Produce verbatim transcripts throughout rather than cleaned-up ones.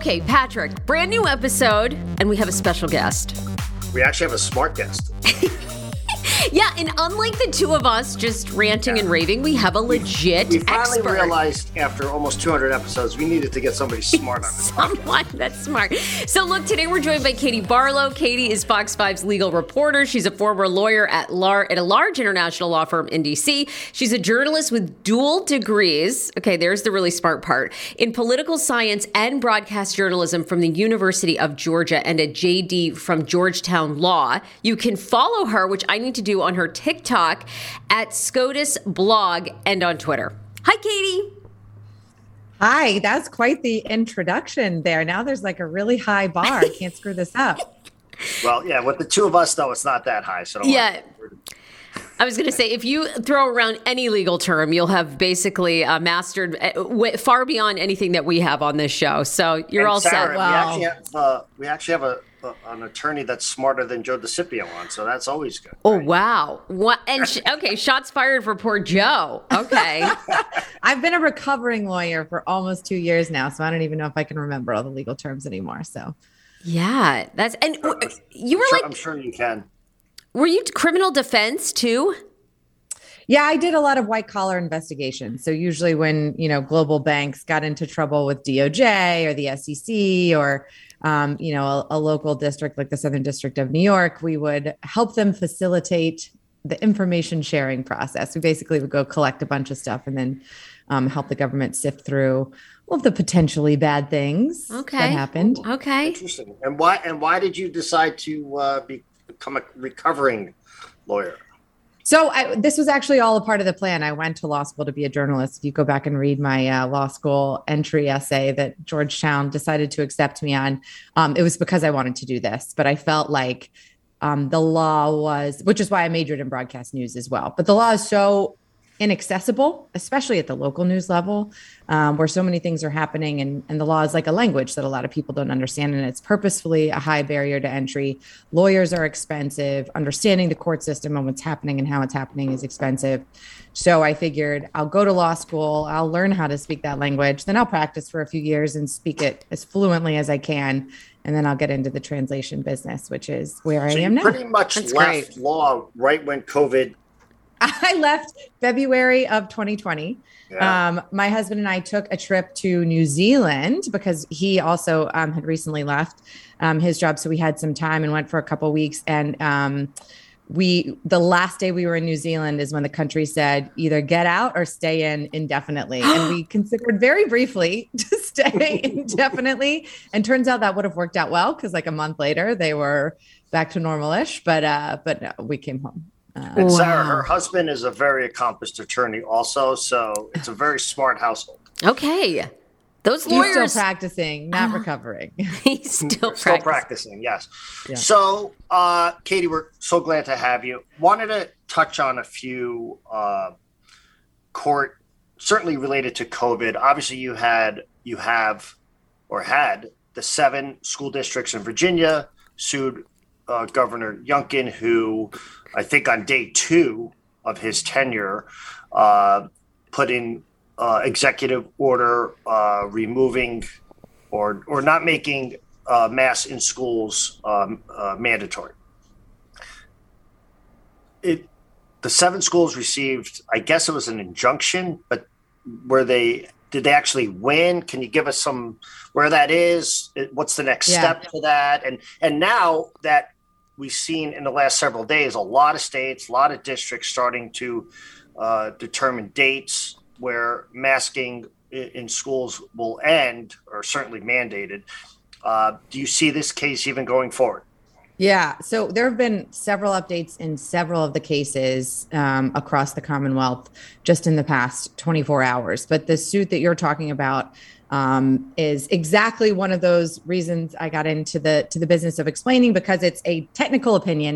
Okay, Patrick, brand new episode, and we have a special guest. We actually have a smart guest. Yeah, and unlike the two of us just ranting yeah. and raving, we have a legit expert. We finally expert. realized after almost two hundred episodes, we needed to get somebody smart on this podcast. Someone that's smart. So look, today we're joined by Katie Barlow. Katie is Fox five's legal reporter. She's a former lawyer at, lar- at a large international law firm in D C. She's a journalist with dual degrees. Okay, there's the really smart part. In political science and broadcast journalism from the University of Georgia and a J D from Georgetown Law. You can follow her, which I need to do on her TikTok at SCOTUS blog and on Twitter. Hi, Katie. Hi, that's quite the introduction there. Now there's like a really high bar. I can't screw this up. Well, yeah, with the two of us, though, it's not that high. So don't yeah. worry. I was going to say, if you throw around any legal term, you'll have basically uh, mastered uh, w- far beyond anything that we have on this show. So you're and all Sarah, set. Wow. We actually have, uh, we actually have a Uh, an attorney that's smarter than Joe DiCipio on, so that's always good. Right? Oh, wow. What? And sh- okay, shots fired for poor Joe. Okay. I've been a recovering lawyer for almost two years now, so I don't even know if I can remember all the legal terms anymore. So, yeah, that's and uh, you were I'm like, sure, I'm sure you can. Were you criminal defense too? Yeah, I did a lot of white collar investigations. So usually when, you know, global banks got into trouble with D O J or the S E C or, um, you know, a, a local district like the Southern District of New York, we would help them facilitate the information sharing process. We basically would go collect a bunch of stuff and then um, help the government sift through all of the potentially bad things okay. that happened. Okay. Interesting. And why, and why did you decide to uh, become a recovering lawyer? So I, this was actually all a part of the plan. I went to law school to be a journalist. If you go back and read my uh, law school entry essay that Georgetown decided to accept me on, um, it was because I wanted to do this. But I felt like um, the law was, which is why I majored in broadcast news as well. But the law is so inaccessible, especially at the local news level, um, where so many things are happening. And, and the law is like a language that a lot of people don't understand. And it's purposefully a high barrier to entry. Lawyers are expensive. Understanding the court system and what's happening and how it's happening is expensive. So I figured I'll go to law school. I'll learn how to speak that language. Then I'll practice for a few years and speak it as fluently as I can. And then I'll get into the translation business, which is where so I am now. Pretty much That's left great. law right when COVID. I left February of twenty twenty. Yeah. Um, my husband and I took a trip to New Zealand because he also um, had recently left um, his job. So we had some time and went for a couple of weeks. And um, we the last day we were in New Zealand is when the country said either get out or stay in indefinitely. And we considered very briefly to stay indefinitely. And turns out that would have worked out well because like a month later they were back to normal-ish. But, uh, but no, we came home. Uh, and Sarah, wow. her husband is a very accomplished attorney also, so it's a very smart household. Okay. Those he's lawyers. He's still practicing, not uh, recovering. He's still practicing. Still practicing, yes. Yeah. So, uh, Katie, we're so glad to have you. Wanted to touch on a few uh, court, certainly related to COVID. Obviously, you had, you have, or had the seven school districts in Virginia sued Uh, Governor Youngkin, who I think on day two of his tenure uh, put in uh, executive order uh, removing or or not making uh, masks in schools um, uh, mandatory. It the seven schools received, I guess it was an injunction, but were they did they actually win? Can you give us some where that is? What's the next yeah. step to that? And and now that we've seen in the last several days, a lot of states, a lot of districts starting to uh, determine dates where masking in schools will end or certainly mandated. Uh, do you see this case even going forward? Yeah. So there have been several updates in several of the cases um, across the Commonwealth just in the past twenty-four hours. But the suit that you're talking about Um, is exactly one of those reasons I got into the to the business of explaining, because it's a technical opinion.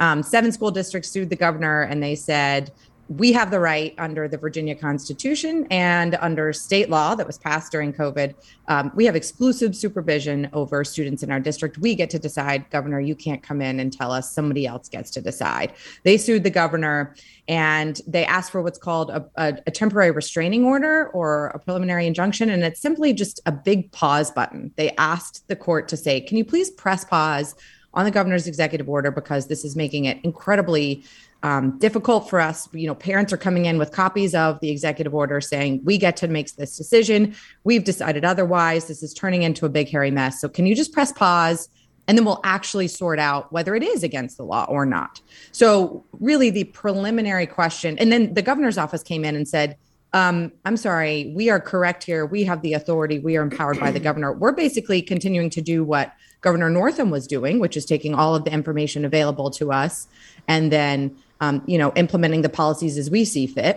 Um, seven school districts sued the governor and they said we have the right under the Virginia Constitution and under state law that was passed during COVID. Um, we have exclusive supervision over students in our district. We get to decide, Governor, you can't come in and tell us, somebody else gets to decide. They sued the governor and they asked for what's called a, a, a temporary restraining order or a preliminary injunction. And it's simply just a big pause button. They asked the court to say, can you please press pause on the governor's executive order, because this is making it incredibly Um, difficult for us. You know, parents are coming in with copies of the executive order saying, we get to make this decision. We've decided otherwise. This is turning into a big hairy mess. So can you just press pause? And then we'll actually sort out whether it is against the law or not. So really the preliminary question, and then the governor's office came in and said, um, I'm sorry, we are correct here. We have the authority. We are empowered by the governor. We're basically continuing to do what Governor Northam was doing, which is taking all of the information available to us and then Um, you know, implementing the policies as we see fit.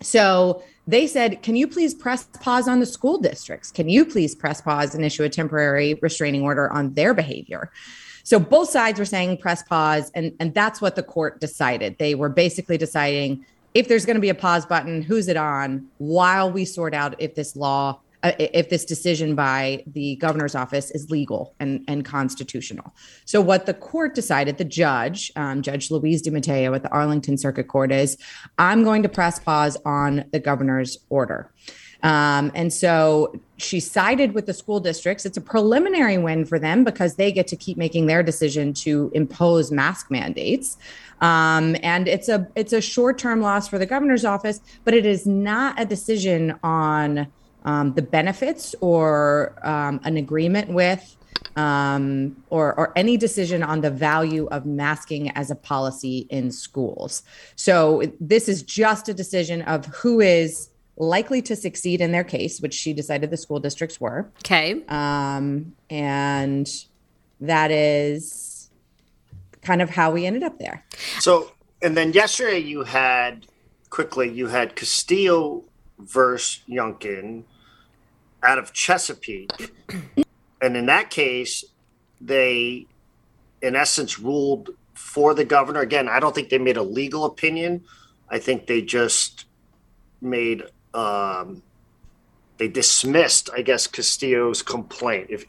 So they said, can you please press pause on the school districts? Can you please press pause and issue a temporary restraining order on their behavior? So both sides were saying press pause. And, and that's what the court decided. They were basically deciding if there's going to be a pause button, who's it on, while we sort out if this law, uh, if this decision by the governor's office is legal and, and constitutional. So what the court decided, the judge, um, Judge Louise DiMatteo at the Arlington Circuit Court, is I'm going to press pause on the governor's order. Um, and so she sided with the school districts. It's a preliminary win for them because they get to keep making their decision to impose mask mandates. Um, and it's a it's a short-term loss for the governor's office, but it is not a decision on Um, the benefits or um, an agreement with um, or, or any decision on the value of masking as a policy in schools. So this is just a decision of who is likely to succeed in their case, which she decided the school districts were. Okay. Um, and that is kind of how we ended up there. So, and then yesterday you had, quickly, you had Castile versus Youngkin out of Chesapeake. And in that case, they, in essence, ruled for the governor. Again, I don't think they made a legal opinion. I think they just made, um, they dismissed, I guess, Castillo's complaint. If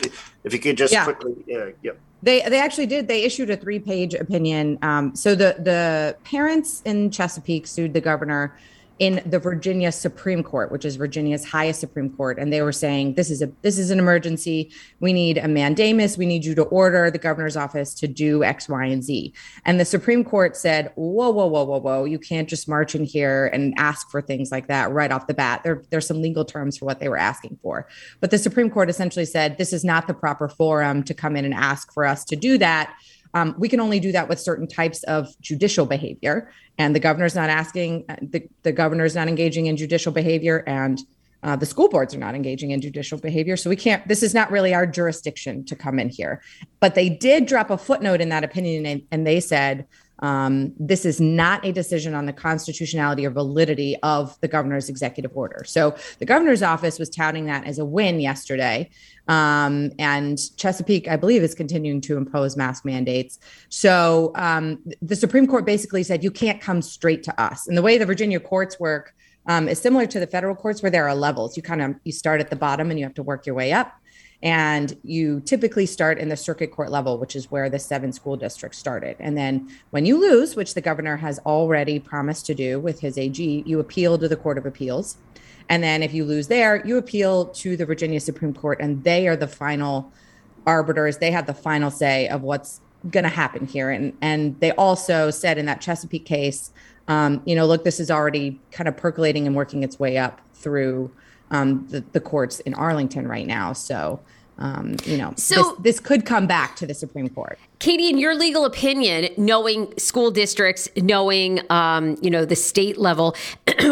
if you could just yeah. quickly, uh, yeah. They they actually did. They issued a three-page opinion. Um, so the the parents in Chesapeake sued the governor in the Virginia Supreme Court, which is Virginia's highest Supreme Court. And they were saying, this is a this is an emergency. We need a mandamus. We need you to order the governor's office to do X, Y, and Z. And the Supreme Court said, whoa, whoa, whoa, whoa, whoa. You can't just march in here and ask for things like that right off the bat. There, there's some legal terms for what they were asking for. But the Supreme Court essentially said, this is not the proper forum to come in and ask for us to do that. Um, we can only do that with certain types of judicial behavior, and the governor's not asking, the, the governor's not engaging in judicial behavior, and uh, the school boards are not engaging in judicial behavior. So we can't, this is not really our jurisdiction to come in here. But they did drop a footnote in that opinion, and, and they said, um, this is not a decision on the constitutionality or validity of the governor's executive order. So the governor's office was touting that as a win yesterday. Um, and Chesapeake, I believe, is continuing to impose mask mandates. So um, the Supreme Court basically said, you can't come straight to us. And the way the Virginia courts work um, is similar to the federal courts, where there are levels. You kind of, you start at the bottom and you have to work your way up. And you typically start in the circuit court level, which is where the seven school districts started. And then when you lose, which the governor has already promised to do with his A G, you appeal to the Court of Appeals. And then if you lose there, you appeal to the Virginia Supreme Court, and they are the final arbiters. They have the final say of what's going to happen here. And, and they also said in that Chesapeake case, um, you know, look, this is already kind of percolating and working its way up through Um, the, the courts in Arlington right now. So, um, you know, so this, this could come back to the Supreme Court. Katie, in your legal opinion, knowing school districts, knowing, um, you know, the state level,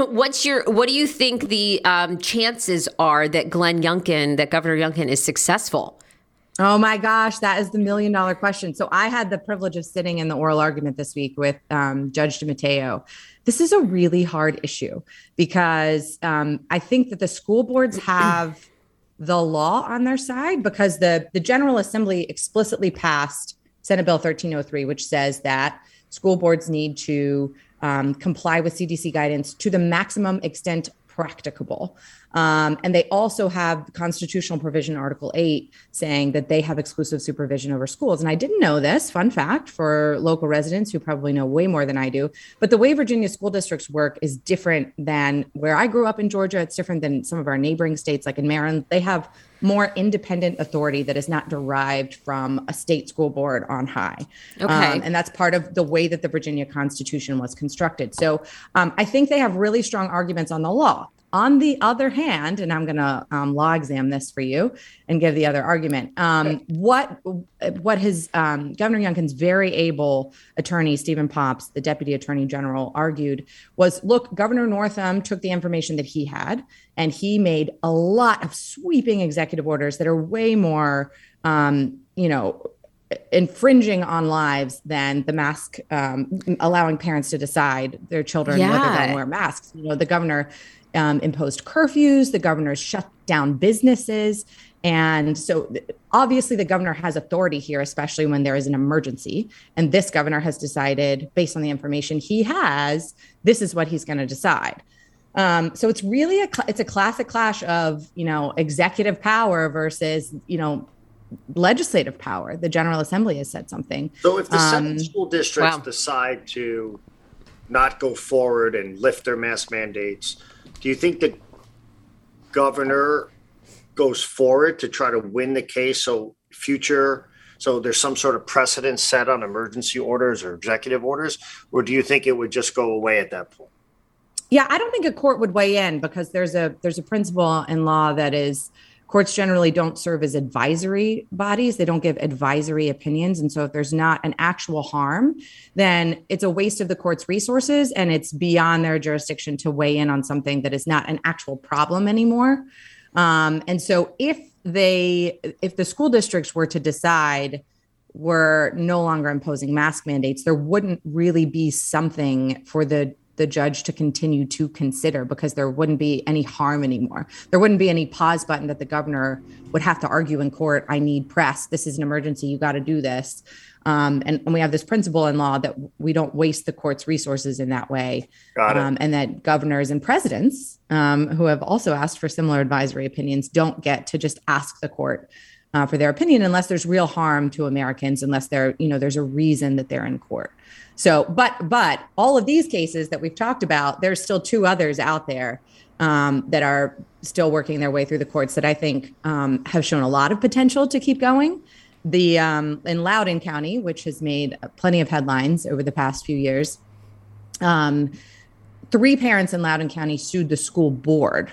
what's your what do you think the um, chances are that Glenn Youngkin, that Governor Youngkin is successful? Oh, my gosh, that is the million dollar question. So I had the privilege of sitting in the oral argument this week with um, Judge DiMatteo. This is a really hard issue because um, I think that the school boards have the law on their side, because the, the General Assembly explicitly passed Senate Bill thirteen oh three, which says that school boards need to um, comply with C D C guidance to the maximum extent practicable. Um, and they also have constitutional provision, Article eight, saying that they have exclusive supervision over schools. And I didn't know this, fun fact for local residents who probably know way more than I do, but the way Virginia school districts work is different than where I grew up in Georgia. It's different than some of our neighboring states, like in Maryland. They have more independent authority that is not derived from a state school board on high. Okay. Um, and that's part of the way that the Virginia Constitution was constructed. So um, I think they have really strong arguments on the law. On the other hand, and I'm going to um, law exam this for you and give the other argument. Um, what what his um, Governor Youngkin's very able attorney, Stephen Popps, the deputy attorney general, argued was, look, Governor Northam took the information that he had and he made a lot of sweeping executive orders that are way more, um, you know, infringing on lives than the mask, um, allowing parents to decide their children yeah. whether they'll wear masks. You know, the governor um, imposed curfews, the governor shut down businesses. And so obviously the governor has authority here, especially when there is an emergency. And this governor has decided, based on the information he has, this is what he's going to decide. Um, so it's really a, it's a classic clash of, you know, executive power versus, you know, legislative power. The General Assembly has said something. So if the um, school districts wow. decide to not go forward and lift their mask mandates, do you think the governor goes forward to try to win the case? So future, so there's some sort of precedent set on emergency orders or executive orders, or do you think it would just go away at that point? Yeah, I don't think a court would weigh in because there's a there's a principle in law that is courts generally don't serve as advisory bodies. They don't give advisory opinions. And so if there's not an actual harm, then it's a waste of the court's resources and it's beyond their jurisdiction to weigh in on something that is not an actual problem anymore. Um, and so if they, if the school districts were to decide we're no longer imposing mask mandates, there wouldn't really be something for the the judge to continue to consider because there wouldn't be any harm anymore. There wouldn't be any pause button that the governor would have to argue in court. I need press. This is an emergency. You got to do this. Um, and, and we have this principle in law that we don't waste the court's resources in that way. Got it. Um, and that governors and presidents um, who have also asked for similar advisory opinions don't get to just ask the court uh, for their opinion unless there's real harm to Americans, unless there, you know, there's a reason that they're in court. So, but, but all of these cases that we've talked about, there's still two others out there um, that are still working their way through the courts that I think um, have shown a lot of potential to keep going. The um, in Loudoun County, which has made plenty of headlines over the past few years, um, three parents in Loudoun County sued the school board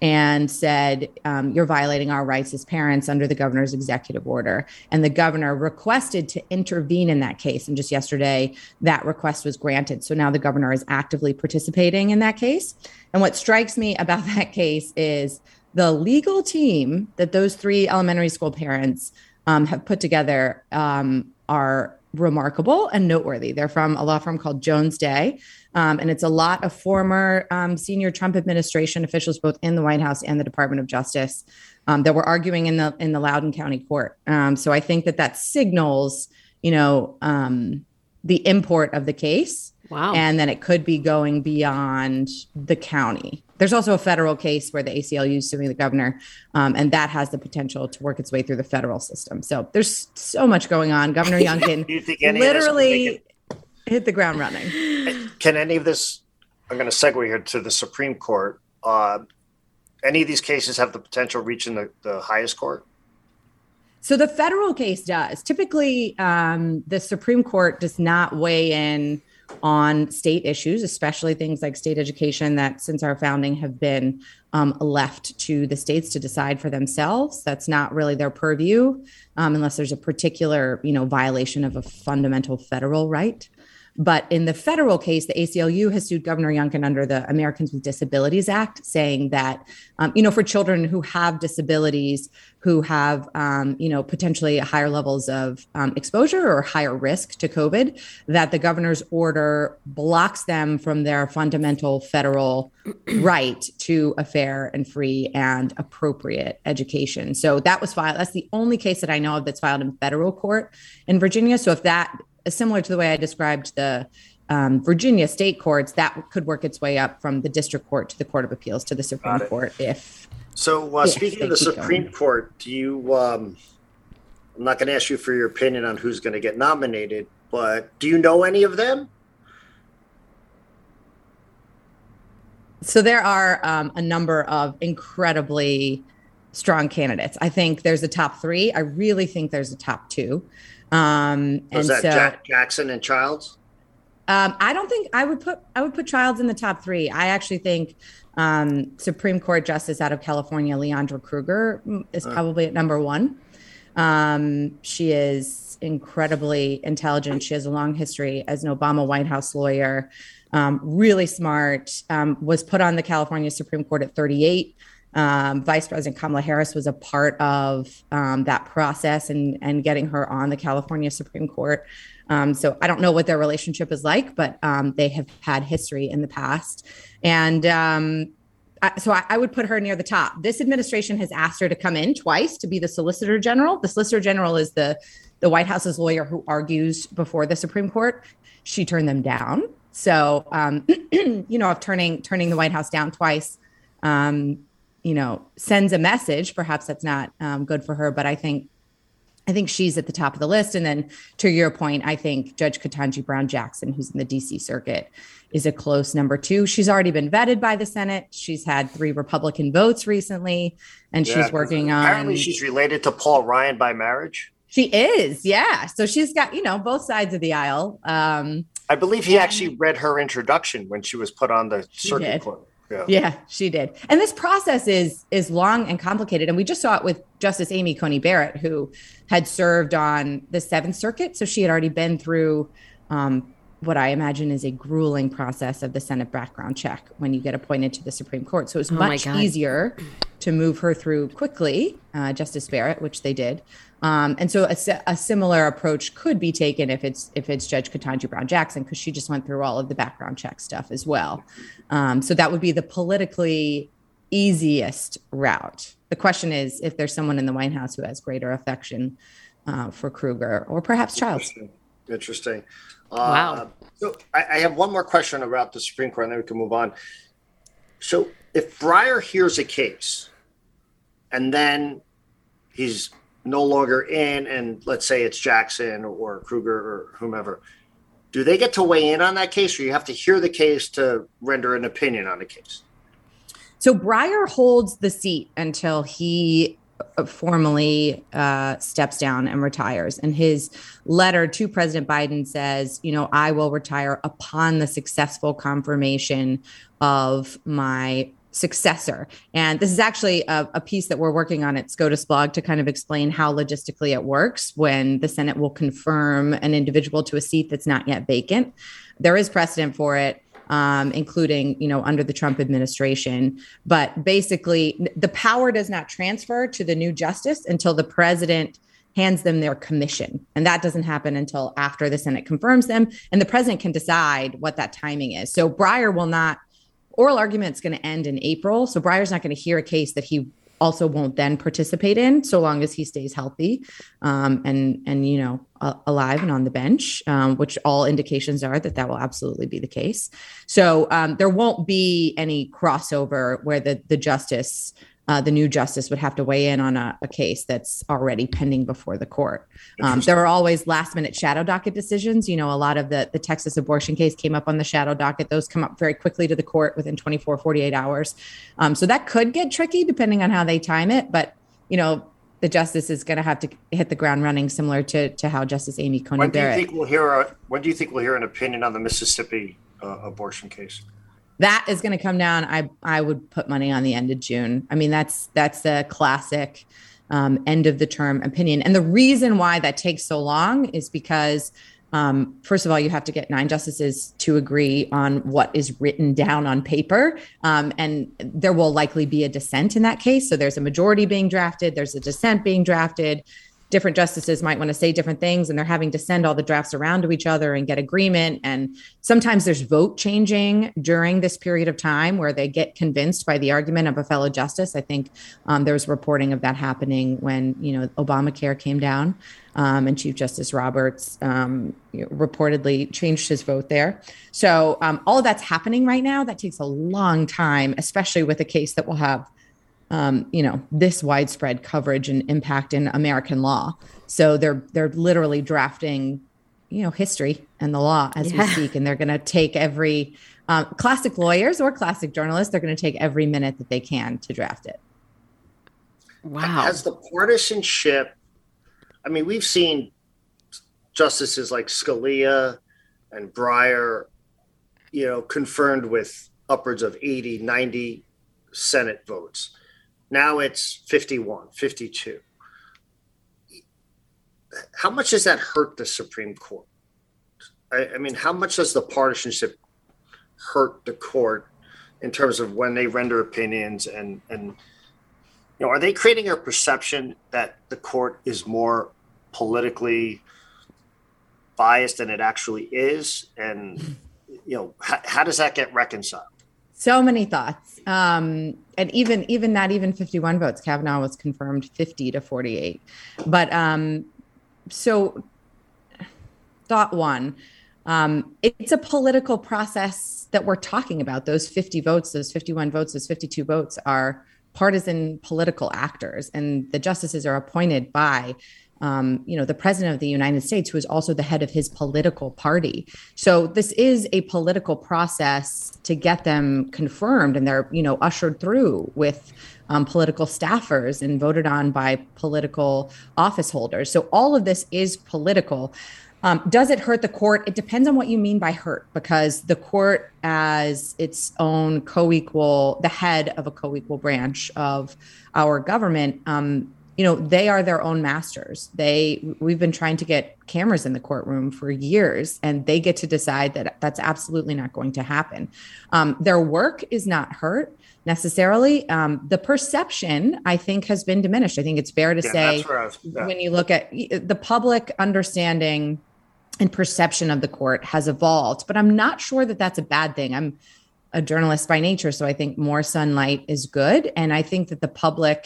and said, um, you're violating our rights as parents under the governor's executive order. And the governor requested to intervene in that case. And just yesterday, that request was granted. So now the governor is actively participating in that case. And what strikes me about that case is the legal team that those three elementary school parents um, have put together um, are remarkable and noteworthy. They're from a law firm called Jones Day, um, and it's a lot of former um, senior Trump administration officials, both in the White House and the Department of Justice, um, that were arguing in the in the Loudoun County court. Um, so I think that that signals, you know, um, the import of the case, wow. and then it could be going beyond the county. There's also a federal case where the A C L U is suing the governor, um, and that has the potential to work its way through the federal system. So there's so much going on. Governor Youngkin literally hit the ground running. Can any of this, I'm going to segue here to the Supreme Court. Uh, any of these cases have the potential reaching the, the highest court? So the federal case does. Typically, um, the Supreme Court does not weigh in on state issues, especially things like state education that since our founding have been um, left to the states to decide for themselves. That's not really their purview um, unless there's a particular, you know, violation of a fundamental federal right. But in the federal case, the A C L U has sued Governor Youngkin under the Americans with Disabilities Act, saying that, um, you know, for children who have disabilities, who have, um, you know, potentially higher levels of um, exposure or higher risk to COVID, that the governor's order blocks them from their fundamental federal right to a fair and free and appropriate education. So that was filed. That's the only case that I know of that's filed in federal court in Virginia. So if that, similar to the way I described the um, Virginia state courts, that could work its way up from the district court to the Court of Appeals to the Supreme Court. If so, uh, if speaking of the Supreme going. Court, do you? Um, I'm not going to ask you for your opinion on who's going to get nominated, but do you know any of them? So there are um, a number of incredibly strong candidates. I think there's a top three. I really think there's a top two. Um, and Is that so, Jack Jackson and Childs? Um, I don't think I would put I would put Childs in the top three. I actually think um, Supreme Court Justice out of California, Leandra Kruger, is uh. probably at number one. Um, she is incredibly intelligent. She has a long history as an Obama White House lawyer. Um, really smart, um, was put on the California Supreme Court at thirty-eight. Um, Vice President Kamala Harris was a part of um, that process and, and getting her on the California Supreme Court. Um, so I don't know what their relationship is like, but um, they have had history in the past. And um, I, so I, I would put her near the top. This administration has asked her to come in twice to be the Solicitor General. The Solicitor General is the, the White House's lawyer who argues before the Supreme Court. She turned them down. So, um, you know, if turning turning the White House down twice, um, you know, sends a message. Perhaps that's not um, good for her. But I think I think she's at the top of the list. And then to your point, I think Judge Ketanji Brown Jackson, who's in the D C Circuit, is a close number two. She's already been vetted by the Senate. She's had three Republican votes recently, and yeah, she's working on. Apparently she's related to Paul Ryan by marriage. She is. Yeah. So she's got, you know, both sides of the aisle. Um I believe he actually read her introduction when she was put on the circuit court. Yeah. yeah, she did. And this process is is long and complicated. And we just saw it with Justice Amy Coney Barrett, who had served on the Seventh Circuit. So she had already been through um, what I imagine is a grueling process of the Senate background check when you get appointed to the Supreme Court. So it was oh much easier to move her through quickly, uh, Justice Barrett, which they did. Um, and so a, a similar approach could be taken if it's if it's Judge Ketanji Brown Jackson, because she just went through all of the background check stuff as well. Um, so that would be the politically easiest route. The question is if there's someone in the White House who has greater affection uh, for Kruger or perhaps Childs. Interesting. Interesting. Uh, wow. So I, I have one more question about the Supreme Court, and then we can move on. So if Breyer hears a case and then he's no longer in, and let's say it's Jackson or Kruger or whomever, do they get to weigh in on that case, or you have to hear the case to render an opinion on the case? So Breyer holds the seat until he formally uh, steps down and retires. And his letter to President Biden says, you know, I will retire upon the successful confirmation of my successor. And this is actually a, a piece that we're working on at SCOTUS blog to kind of explain how logistically it works when the Senate will confirm an individual to a seat that's not yet vacant. There is precedent for it, um, including, you know, under the Trump administration. But basically, the power does not transfer to the new justice until the president hands them their commission. And that doesn't happen until after the Senate confirms them. And the president can decide what that timing is. So Breyer will not. Oral argument's going to end in April, so Breyer's not going to hear a case that he also won't then participate in, so long as he stays healthy um, and, and you know, uh, alive and on the bench, um, which all indications are that that will absolutely be the case. So um, there won't be any crossover where the, the justice, uh, the new justice would have to weigh in on a, a case that's already pending before the court. Um, there are always last minute shadow docket decisions. You know, a lot of the, the Texas abortion case came up on the shadow docket. Those come up very quickly to the court within twenty-four, forty-eight hours. Um, so that could get tricky depending on how they time it. But, you know, the justice is going to have to hit the ground running, similar to, to how Justice Amy Coney Barrett. When do you think we'll hear a, when do you think we'll hear an opinion on the Mississippi uh, abortion case? That is going to come down. I I would put money on the end of June. I mean, that's that's the classic Um, end of the term opinion. And the reason why that takes so long is because, um, first of all, you have to get nine justices to agree on what is written down on paper. Um, and there will likely be a dissent in that case. So there's a majority being drafted. There's a dissent being drafted. different justices might want to say different things, and they're having to send all the drafts around to each other and get agreement. And sometimes there's vote changing during this period of time where they get convinced by the argument of a fellow justice. I think um, there was reporting of that happening when, you know, Obamacare came down um, and Chief Justice Roberts um, you know, reportedly changed his vote there. So um, all of that's happening right now. That takes a long time, especially with a case that will have Um, you know, this widespread coverage and impact in American law. So they're they're literally drafting, you know, history and the law as yeah. we speak. And they're going to take every um, classic lawyers or classic journalists. They're going to take every minute that they can to draft it. Wow. As the partisanship, I mean, we've seen justices like Scalia and Breyer, you know, confirmed with upwards of eighty, ninety Senate votes. Now it's fifty-one, fifty-two. How much does that hurt the Supreme Court? I, I mean, how much does the partisanship hurt the court in terms of when they render opinions? And, and you know, are they creating a perception that the court is more politically biased than it actually is? And, you know, how, how does that get reconciled? So many thoughts. Um, and even even not even fifty-one votes. Kavanaugh was confirmed fifty to forty-eight. But um, so thought one, um, it's a political process that we're talking about. Those fifty votes, those fifty-one votes, those fifty-two votes are partisan political actors. And the justices are appointed by Um, you know, the president of the United States, who is also the head of his political party. So this is a political process to get them confirmed, and they're, you know, ushered through with um, political staffers and voted on by political office holders. So all of this is political. Um, does it hurt the court? It depends on what you mean by hurt, because the court as its own co-equal, the head of a co-equal branch of our government, um, you know, they are their own masters. They, we've been trying to get cameras in the courtroom for years, and they get to decide that that's absolutely not going to happen. Um, their work is not hurt necessarily. Um, the perception, I think, has been diminished. I think it's fair to yeah, say was, yeah. when you look at the public understanding and perception of the court has evolved, but I'm not sure that that's a bad thing. I'm a journalist by nature, so I think more sunlight is good. And I think that the public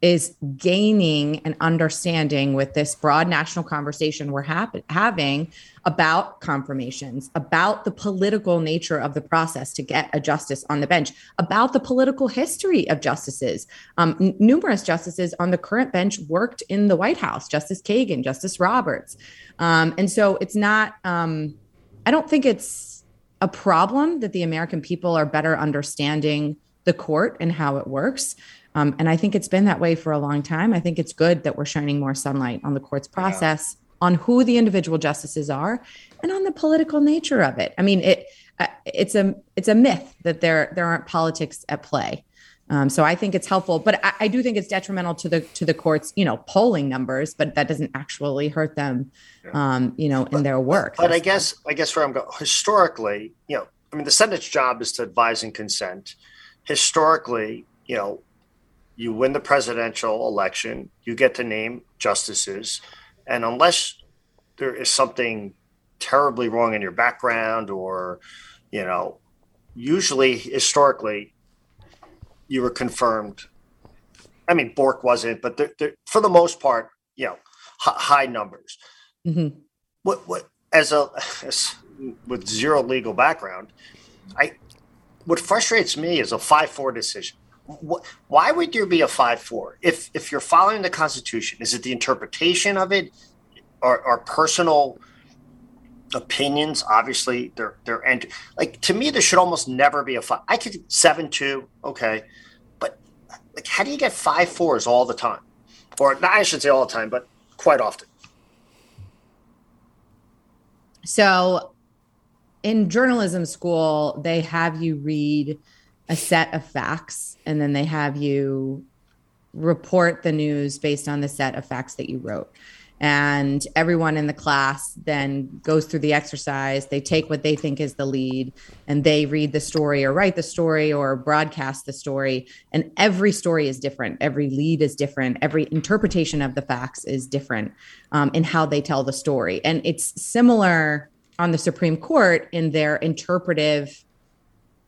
is gaining an understanding with this broad national conversation we're hap- having about confirmations, about the political nature of the process to get a justice on the bench, about the political history of justices. Um, n- numerous justices on the current bench worked in the White House, Justice Kagan, Justice Roberts. Um, and so it's not, um, I don't think it's a problem that the American people are better understanding the court and how it works. Um, and I think it's been that way for a long time. I think it's good that we're shining more sunlight on the court's process, yeah. on who the individual justices are, and on the political nature of it. I mean, it uh, it's a it's a myth that there there aren't politics at play. Um, so I think it's helpful, but I, I do think it's detrimental to the to the court's, you know, polling numbers. But that doesn't actually hurt them, yeah. um, you know, in but, their work. But I guess I guess where I'm going historically, you know, I mean, the Senate's job is to advise and consent. Historically, you know. You win the presidential election, you get to name justices. And unless there is something terribly wrong in your background or, you know, usually historically you were confirmed. I mean, Bork wasn't, but they're, they're, for the most part, you know, h- high numbers. Mm-hmm. What, what, as a, as, with zero legal background, I, what frustrates me is a five four decision. Why would there be a five four if if you're following the Constitution? Is it the interpretation of it? Or, or personal opinions? Obviously, they're they're and like to me, there should almost never be a five. I could seven two, okay, but like, how do you get five fours all the time? Or I should say all the time, but quite often. So, in journalism school, they have you read a set of facts, and then they have you report the news based on the set of facts that you wrote. And everyone in the class then goes through the exercise. They take what they think is the lead and they read the story or write the story or broadcast the story. And every story is different. Every lead is different. Every interpretation of the facts is different um, in how they tell the story. And it's similar on the Supreme Court in their interpretive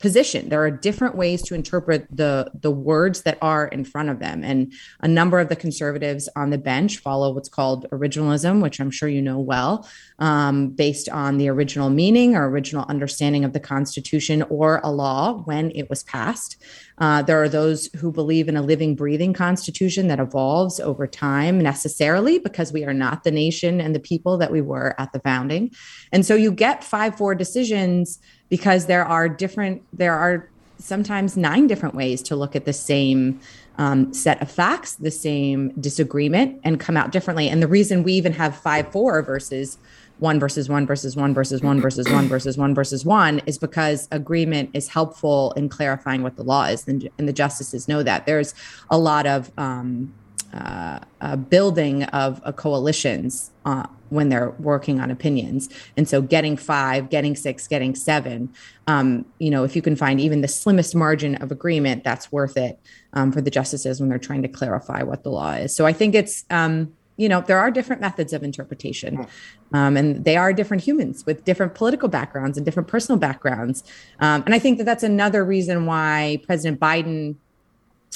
position. There are different ways to interpret the the words that are in front of them. And a number of the conservatives on the bench follow what's called originalism, which I'm sure you know well, um, based on the original meaning or original understanding of the Constitution or a law when it was passed. Uh, there are those who believe in a living, breathing Constitution that evolves over time necessarily because we are not the nation and the people that we were at the founding. And so you get five four decisions because there are different, there are sometimes nine different ways to look at the same um, set of facts, the same disagreement, and come out differently. And the reason we even have five, four versus one versus one versus one versus one versus one versus one versus one is because agreement is helpful in clarifying what the law is. And, and the justices know that. There's a lot of um, uh, uh, building of uh, coalitions uh, when they're working on opinions. And so getting five, getting six, getting seven, um, you know, if you can find even the slimmest margin of agreement, that's worth it um, for the justices when they're trying to clarify what the law is. So I think it's, um, you know, there are different methods of interpretation um, and they are different humans with different political backgrounds and different personal backgrounds. Um, and I think that that's another reason why President Biden,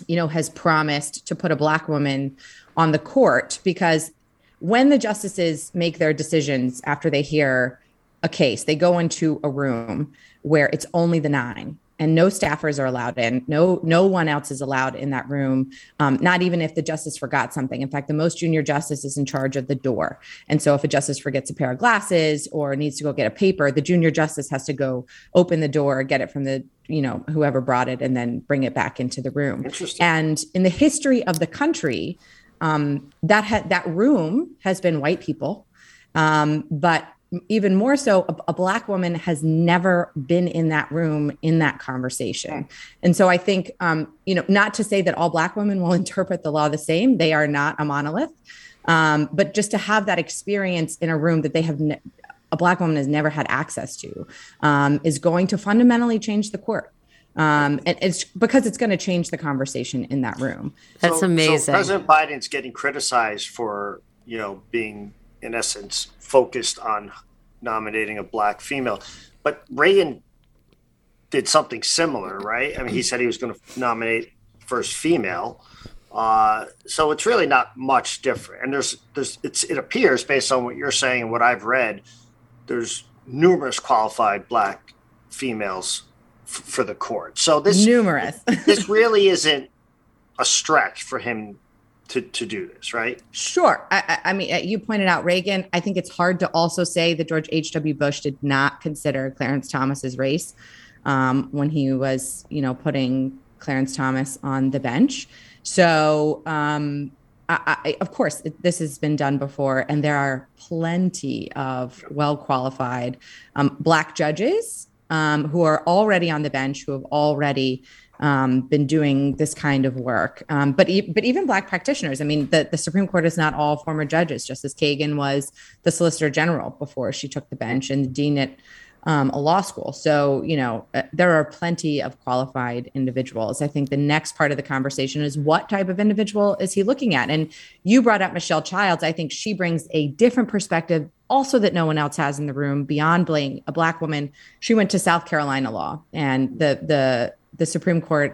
you know, has promised to put a Black woman on the court, because when the justices make their decisions after they hear a case, they go into a room where it's only the nine and no staffers are allowed in. No, no one else is allowed in that room, um, not even if the justice forgot something. In fact, the most junior justice is in charge of the door. And so if a justice forgets a pair of glasses or needs to go get a paper, the junior justice has to go open the door, get it from the, you know, whoever brought it, and then bring it back into the room. And in the history of the country, Um, that ha- that room has been white people, um, but even more so, a, a Black woman has never been in that room in that conversation. And so I think, um, you know, not to say that all Black women will interpret the law the same. They are not a monolith, um, but just to have that experience in a room that they have ne- a Black woman has never had access to um, is going to fundamentally change the court. Um, and it's because it's going to change the conversation in that room. That's so amazing. So President Biden's getting criticized for, you know, being, in essence, focused on nominating a Black female. But Reagan did something similar, right? I mean, he said he was going to nominate first female. Uh, so it's really not much different. And there's, there's, it's, it appears based on what you're saying and what I've read, there's numerous qualified Black females for the court. So this numerous this really isn't a stretch for him to to do this, right? Sure. I, I mean, you pointed out Reagan. I think it's hard to also say that George H W Bush did not consider Clarence Thomas's race um, when he was, you know, putting Clarence Thomas on the bench. So, um, I, I, of course, it, this has been done before, and there are plenty of well-qualified um, Black judges Um, who are already on the bench, who have already um, been doing this kind of work. Um, but, e- but even Black practitioners, I mean, the, the Supreme Court is not all former judges. Justice Kagan was the Solicitor General before she took the bench and the dean at um, a law school. So, you know, uh, there are plenty of qualified individuals. I think the next part of the conversation is what type of individual is he looking at? And you brought up Michelle Childs. I think she brings a different perspective also that no one else has in the room beyond being a Black woman. She went to South Carolina law, and the the the Supreme Court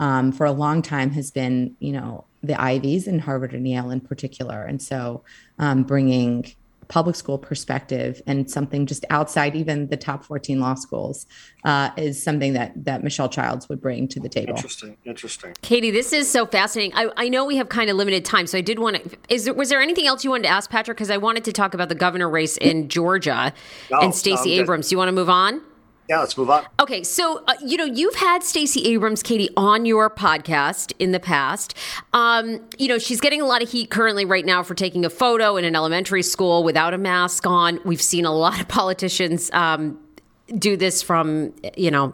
um, for a long time has been, you know, the Ivies and Harvard and Yale in particular. And so um, bringing public school perspective and something just outside even the top fourteen law schools uh, is something that that Michelle Childs would bring to the table. Interesting, interesting. Katie, this is so fascinating. I, I know we have kind of limited time, so I did want to, is there, was there anything else you wanted to ask, Patrick? Because I wanted to talk about the governor race in Georgia no, and Stacey no, Abrams. Do you want to move on? Yeah, let's move on. Okay, so, uh, you know, you've had Stacey Abrams, Katie, on your podcast in the past. Um, you know, she's getting a lot of heat currently right now for taking a photo in an elementary school without a mask on. We've seen a lot of politicians um, do this from, you know,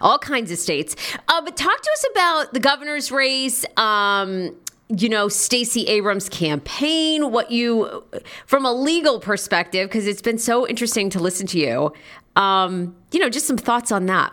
all kinds of states. Uh, but talk to us about the governor's race, um, you know, Stacey Abrams' campaign, what you, from a legal perspective, because it's been so interesting to listen to you, um, you know, just some thoughts on that.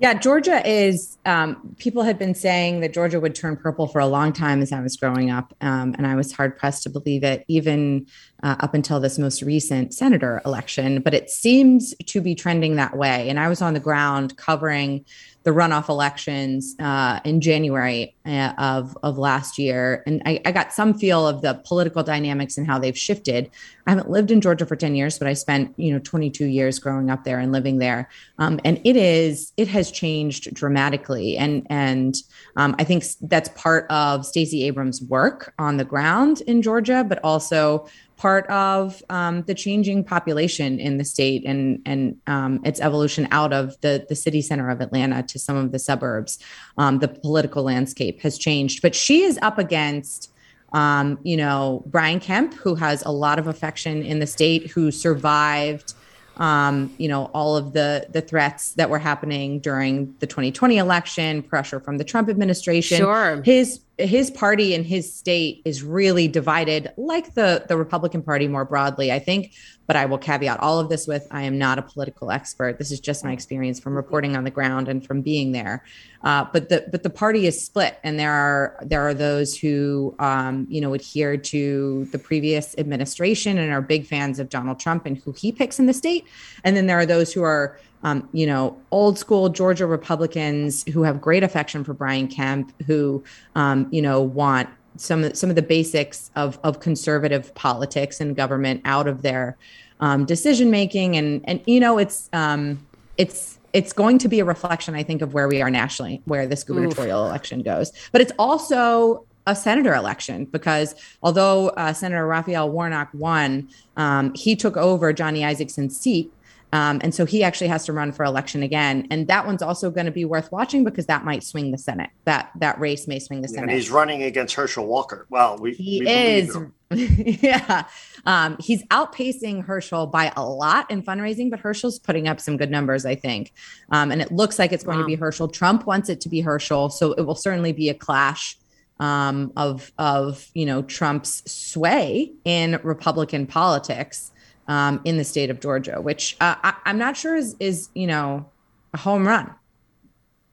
Yeah, Georgia is, um, people had been saying that Georgia would turn purple for a long time as I was growing up, um, and I was hard pressed to believe it, even uh, up until this most recent senator election, but it seems to be trending that way. And I was on the ground covering the runoff elections uh, in January of, of last year. And I, I got some feel of the political dynamics and how they've shifted. I haven't lived in Georgia for ten years, but I spent, you know, twenty-two years growing up there and living there. Um, and it is, it has changed dramatically. And, and um, I think that's part of Stacey Abrams' work on the ground in Georgia, but also part of um, the changing population in the state and and um, its evolution out of the, the city center of Atlanta to some of the suburbs. Um, the political landscape has changed, but she is up against, um, you know, Brian Kemp, who has a lot of affection in the state, who survived, um, you know, all of the the threats that were happening during the twenty twenty election, pressure from the Trump administration. Sure. His his party and his state is really divided, like the, the Republican Party more broadly, I think. But I will caveat all of this with, I am not a political expert. This is just my experience from reporting on the ground and from being there. Uh, but the but the party is split, and there are there are those who um, you know, adhere to the previous administration and are big fans of Donald Trump and who he picks in the state, and then there are those who are um, you know, old school Georgia Republicans who have great affection for Brian Kemp, who um, you know, want some some of the basics of of conservative politics and government out of their um, decision making, and and you know, it's um, it's it's going to be a reflection, I think, of where we are nationally, where this gubernatorial Oof. election goes. But it's also a senator election, because although uh, Senator Raphael Warnock won, um, he took over Johnny Isaacson's seat. Um, and so he actually has to run for election again. And that one's also going to be worth watching, because that might swing the Senate. That that race may swing the Senate. And he's running against Herschel Walker. Wow. We, he we is. yeah. Um, he's outpacing Herschel by a lot in fundraising, but Herschel's putting up some good numbers, I think. Um, and it looks like it's going wow. to be Herschel. Trump wants it to be Herschel. So it will certainly be a clash um, of, of, you know, Trump's sway in Republican politics. Um, in the state of Georgia, which uh, I, I'm not sure is, is, you know, a home run.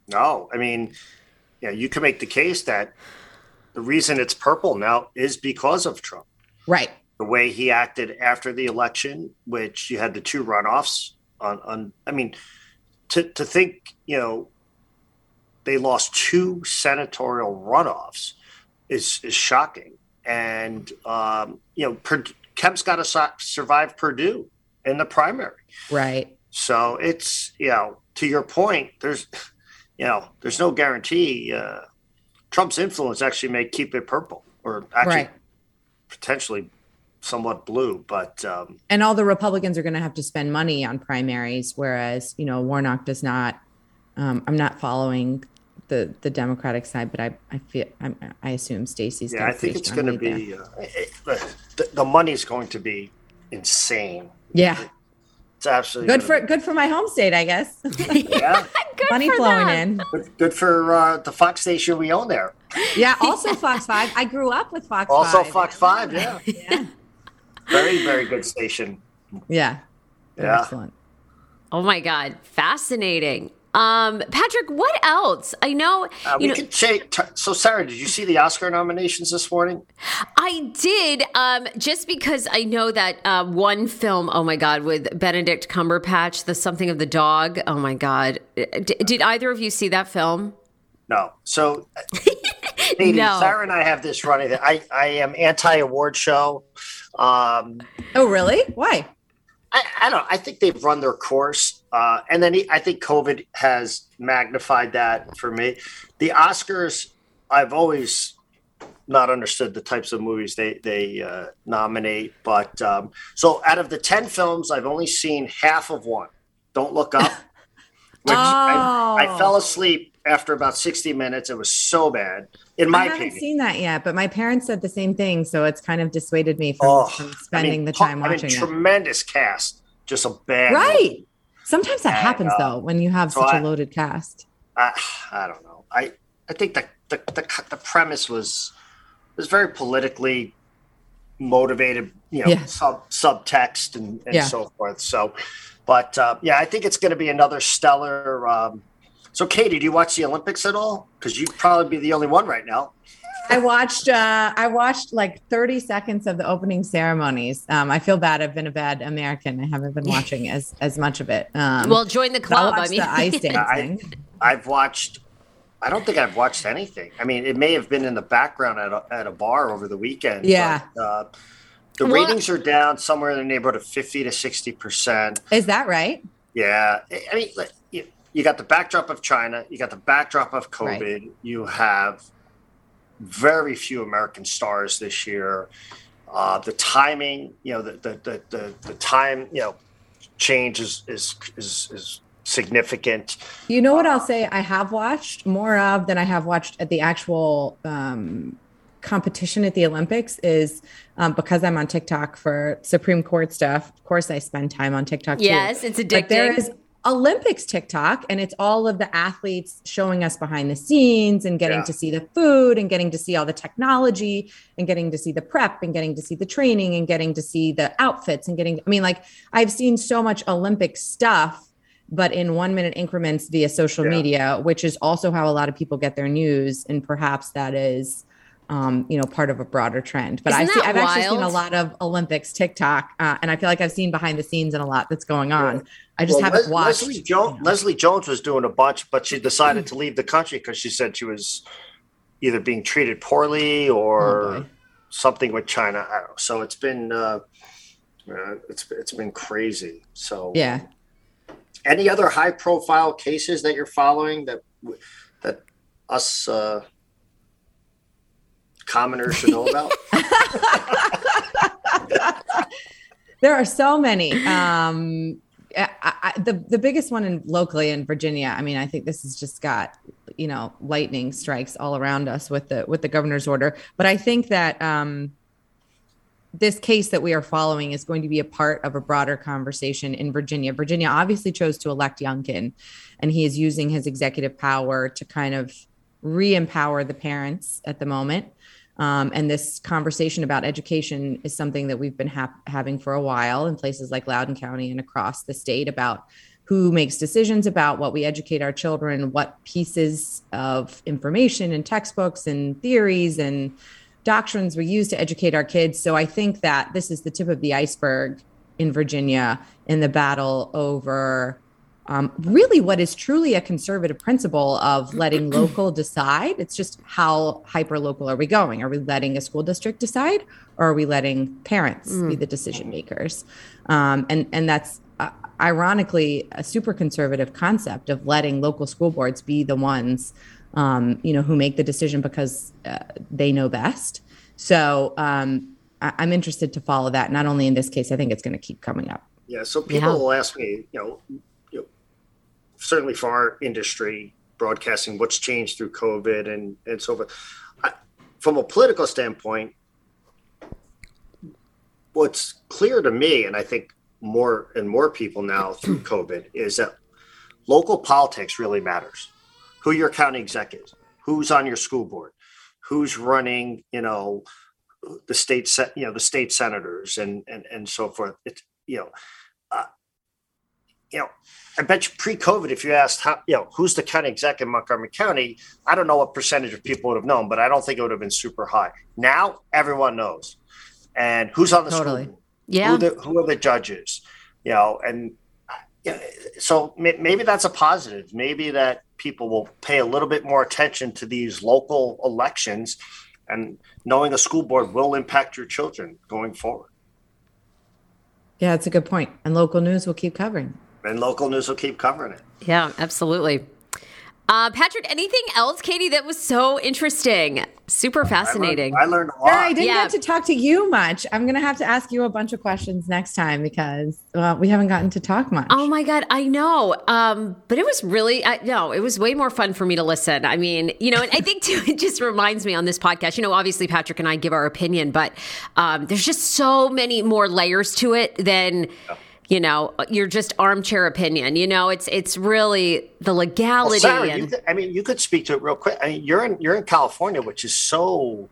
No, I mean, yeah, you can make the case that the reason it's purple now is because of Trump. Right. The way he acted after the election, which you had the two runoffs on, on I mean, to, to think, you know, they lost two senatorial runoffs is, is shocking. And, um, you know, per, Kemp's got to survive Purdue in the primary. Right. So it's, you know, to your point, there's, you know, there's no guarantee. Uh, Trump's influence actually may keep it purple, or actually right. potentially somewhat blue. But um, and all the Republicans are going to have to spend money on primaries, whereas, you know, Warnock does not. Um, I'm not following the the Democratic side, but I I feel I'm, I assume Stacey's. Yeah, I think it's going to be uh, it, the, the money's going to be insane. Yeah, it, it's absolutely good for be. good for my home state, I guess. yeah, good money for flowing that. in. Good, good for uh, the Fox station we own there. Yeah, also Fox five. I grew up with Fox. Also five. Fox five. Yeah. yeah. Very very good station. Yeah. Yeah. Excellent. Oh my God! Fascinating. Um, Patrick, what else? I know uh, you we know. Could say, so, Sarah, did you see the Oscar nominations this morning? I did. Um, just because I know that uh, one film, oh my God, with Benedict Cumberbatch, the something of the dog. Oh my God, D- did either of you see that film? No. So, Katie, no. Sarah and I have this running that I I am anti-award show. Um, oh really? Why? I, I don't. I think they've run their course, uh, and then he, I think COVID has magnified that for me. The Oscars, I've always not understood the types of movies they they uh, nominate. But um, so, out of the ten films, I've only seen half of one. Don't Look Up. Which oh. I, I fell asleep after about sixty minutes. It was so bad, in my opinion. I haven't opinion. seen that yet, but my parents said the same thing. So it's kind of dissuaded me from, oh, from spending I mean, the time I watching mean, it. Tremendous cast, just a bad Right. movie. Sometimes that and, happens, uh, though, when you have so such I, a loaded cast. I, I don't know. I I think the the the, the premise was was very politically motivated, you know, yeah. sub subtext and, and yeah. so forth. So, but uh, yeah, I think it's going to be another stellar. Um, so, Katie, do you watch the Olympics at all? Because you'd probably be the only one right now. I watched. Uh, I watched like thirty seconds of the opening ceremonies. Um, I feel bad. I've been a bad American. I haven't been watching as as much of it. Um, well, join the club. I mean, the ice dancing. I, I've watched. I don't think I've watched anything. I mean, it may have been in the background at a, at a bar over the weekend. Yeah. But, uh, the well, ratings are down somewhere in the neighborhood of fifty to sixty percent. Is that right? Yeah. I mean, you, you got the backdrop of China. You got the backdrop of COVID. Right. You have very few American stars this year. Uh, the timing, you know, the the, the the the time, you know, change is is is is significant. You know what uh, I'll say? I have watched more of than I have watched at the actual um, competition at the Olympics is um, because I'm on TikTok for Supreme Court stuff. Of course, I spend time on TikTok. Yes, too. It's addicting. But there is Olympics TikTok, and it's all of the athletes showing us behind the scenes and getting yeah. to see the food and getting to see all the technology and getting to see the prep and getting to see the training and getting to see the outfits and getting, I mean, like I've seen so much Olympic stuff, but in one minute increments via social yeah. media, which is also how a lot of people get their news. And perhaps that is, um, you know, part of a broader trend, but I see, I've wild? actually seen a lot of Olympics TikTok. Uh, and I feel like I've seen behind the scenes and a lot that's going on. Yeah. I just well, haven't Les- watched. Leslie, jo- you know. Leslie Jones was doing a bunch, but she decided to leave the country because she said she was either being treated poorly or oh, something with China. I don't know. So it's been uh, uh, it's it's been crazy. So yeah. Any other high-profile cases that you're following that that us uh, commoners should know about? There are so many. Um, I, I, the the biggest one in locally in Virginia. I mean, I think this has just got, you know, lightning strikes all around us with the with the governor's order. But I think that um, this case that we are following is going to be a part of a broader conversation in Virginia. Virginia obviously chose to elect Youngkin, and he is using his executive power to kind of re-empower the parents at the moment. Um, and this conversation about education is something that we've been ha- having for a while in places like Loudoun County and across the state about who makes decisions about what we educate our children, what pieces of information and textbooks and theories and doctrines we use to educate our kids. So I think that this is the tip of the iceberg in Virginia in the battle over um, really what is truly a conservative principle of letting local decide. It's just how hyper-local are we going? Are we letting a school district decide, or are we letting parents mm. be the decision makers? Um, and, and that's uh, ironically a super conservative concept of letting local school boards be the ones Um, you know, who make the decision because uh, they know best. So um, I- I'm interested to follow that. Not only in this case, I think it's going to keep coming up. Yeah. So people yeah. will ask me, you know, you know, certainly for our industry, broadcasting, what's changed through COVID and, and so forth. I, from a political standpoint, what's clear to me, and I think more and more people now through COVID, is that local politics really matters. Who your county exec is, who's on your school board, who's running, you know, the state, se- you know, the state senators and, and, and so forth. It's, you know, uh, you know, I bet you pre-COVID, if you asked how, you know, who's the county exec in Montgomery County, I don't know what percentage of people would have known, but I don't think it would have been super high. Now everyone knows. And who's on the totally. school board? Yeah. Who, the, who are the judges? You know, and you know, so maybe that's a positive. Maybe that people will pay a little bit more attention to these local elections, and knowing a school board will impact your children going forward. Yeah, that's a good point. And local news will keep covering. And local news will keep covering it. Yeah, absolutely. Uh, Patrick, anything else, Katie, that was so interesting? Super fascinating. I learned, I learned a lot. No, I didn't yeah. get to talk to you much. I'm going to have to ask you a bunch of questions next time because well, we haven't gotten to talk much. Oh my God, I know. Um, but it was really, I, no, it was way more fun for me to listen. I mean, you know, and I think too, it just reminds me on this podcast, you know, obviously Patrick and I give our opinion, but um, there's just so many more layers to it than... Yeah. you know, your just armchair opinion. You know, it's it's really the legality. Well, Sarah, and- you could, I mean, you could speak to it real quick. I mean, you're in you're in California, which is so.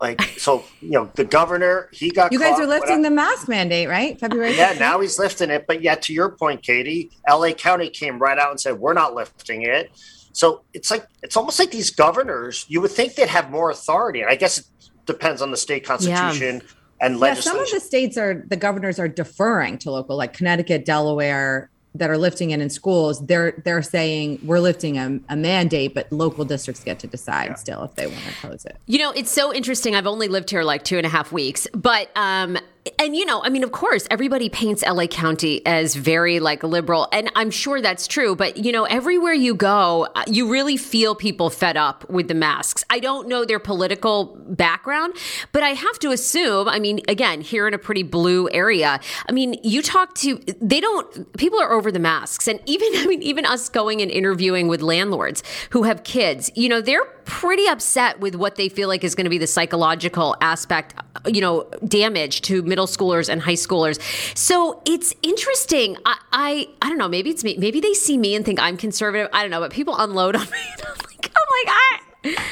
Like, so, you know, the governor, he got You guys caught, are lifting whatever. the mask mandate, right? February. Yeah, now he's lifting it. But yeah, to your point, Katie, L A County came right out and said, we're not lifting it. So it's like, it's almost like these governors, you would think they'd have more authority. And I guess it depends on the state constitution yeah. and yeah, legislation. Some of the states are, the governors are deferring to local, like Connecticut, Delaware, that are lifting it in schools. They're they're saying we're lifting a, a mandate, but local districts get to decide yeah. still if they want to close it. You know, it's so interesting. I've only lived here like two and a half weeks, but um, and you know, I mean, of course, everybody paints L A County as very like liberal, and I'm sure that's true. But you know, everywhere you go, you really feel people fed up with the masks. I don't know their political background, but I have to assume. I mean, again, here in a pretty blue area, I mean, you talk to they don't people are. over the masks. And even, I mean, even us going and interviewing with landlords who have kids, you know, they're pretty upset with what they feel like is going to be the psychological aspect, you know, damage to middle schoolers and high schoolers. So it's interesting. I, I, I don't know, maybe it's me. Maybe they see me and think I'm conservative. I don't know, but people unload on me. And I'm like, I'm like, I...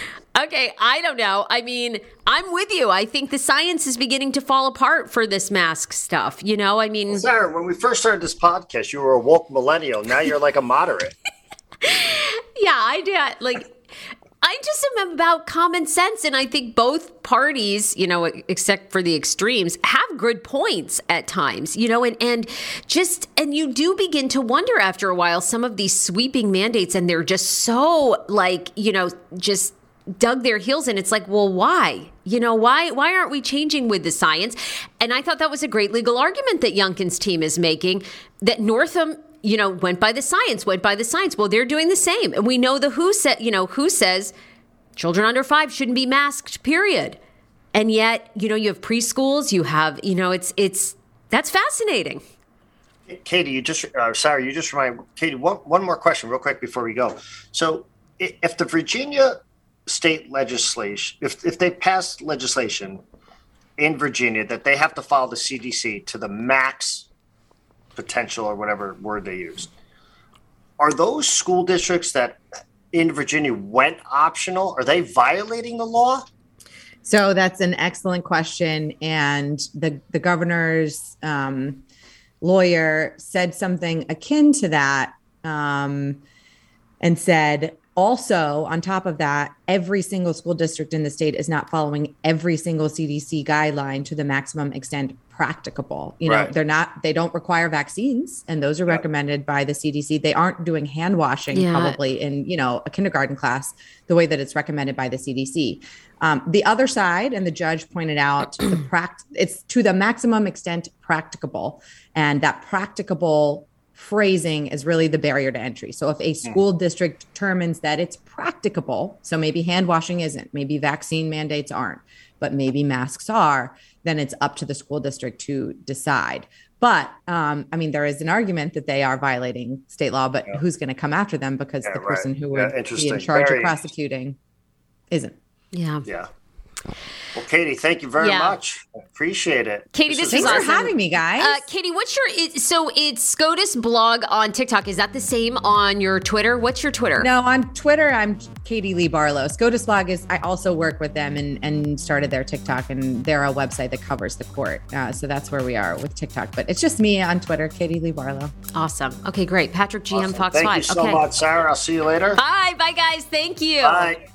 Okay, I don't know. I mean, I'm with you. I think the science is beginning to fall apart for this mask stuff. You know, I mean, well, Sarah, when we first started this podcast, you were a woke millennial. Now you're like a moderate. yeah, I do. Like, I just am about common sense. And I think both parties, you know, except for the extremes, have good points at times, you know, and, and just, and you do begin to wonder after a while, some of these sweeping mandates, and they're just so like, you know, just, dug their heels in. It's like, well, why? You know, why why aren't we changing with the science? And I thought that was a great legal argument that Youngkin's team is making, that Northam, you know, went by the science, went by the science. Well, they're doing the same. And we know the W H O said, you know, W H O says children under five shouldn't be masked, period. And yet, you know, you have preschools, you have, you know, it's, it's, that's fascinating. Katie, you just, uh, sorry, you just remind, Katie, one, one more question real quick before we go. So if the Virginia state legislation, if if they pass legislation in Virginia that they have to follow the C D C to the max potential or whatever word they used, are those school districts that in Virginia went optional, are they violating the law? So that's an excellent question. And the, the governor's um, lawyer said something akin to that um, and said, also, on top of that, every single school district in the state is not following every single C D C guideline to the maximum extent practicable. You know, right. they're not, they don't require vaccines, and those are yeah. recommended by the C D C. They aren't doing hand washing yeah. probably in, you know, a kindergarten class the way that it's recommended by the C D C. Um, the other side, and the judge pointed out, the pract- it's to the maximum extent practicable, and that practicable phrasing is really the barrier to entry. So if a school district determines that it's practicable, so maybe hand washing isn't, maybe vaccine mandates aren't, but maybe masks are, then it's up to the school district to decide. But um, I mean, there is an argument that they are violating state law, but yeah. who's going to come after them, because yeah, the person right. who would yeah, be in charge very of prosecuting isn't. Yeah. Yeah. Well, Katie, thank you very yeah. much. I appreciate it. Katie, this, this was thanks awesome. for having me, guys. Uh, Katie, what's your so it's SCOTUS blog on TikTok? Is that the same on your Twitter? What's your Twitter? No, on Twitter, I'm Katie Lee Barlow. SCOTUS blog is I also work with them and and started their TikTok, and they're a website that covers the court. Uh, so that's where we are with TikTok. But it's just me on Twitter, Katie Lee Barlow. Awesome. Okay, great. Patrick G M awesome. Fox Five. Thank you so okay. much, Sarah. I'll see you later. Bye, bye, guys. Thank you. Bye.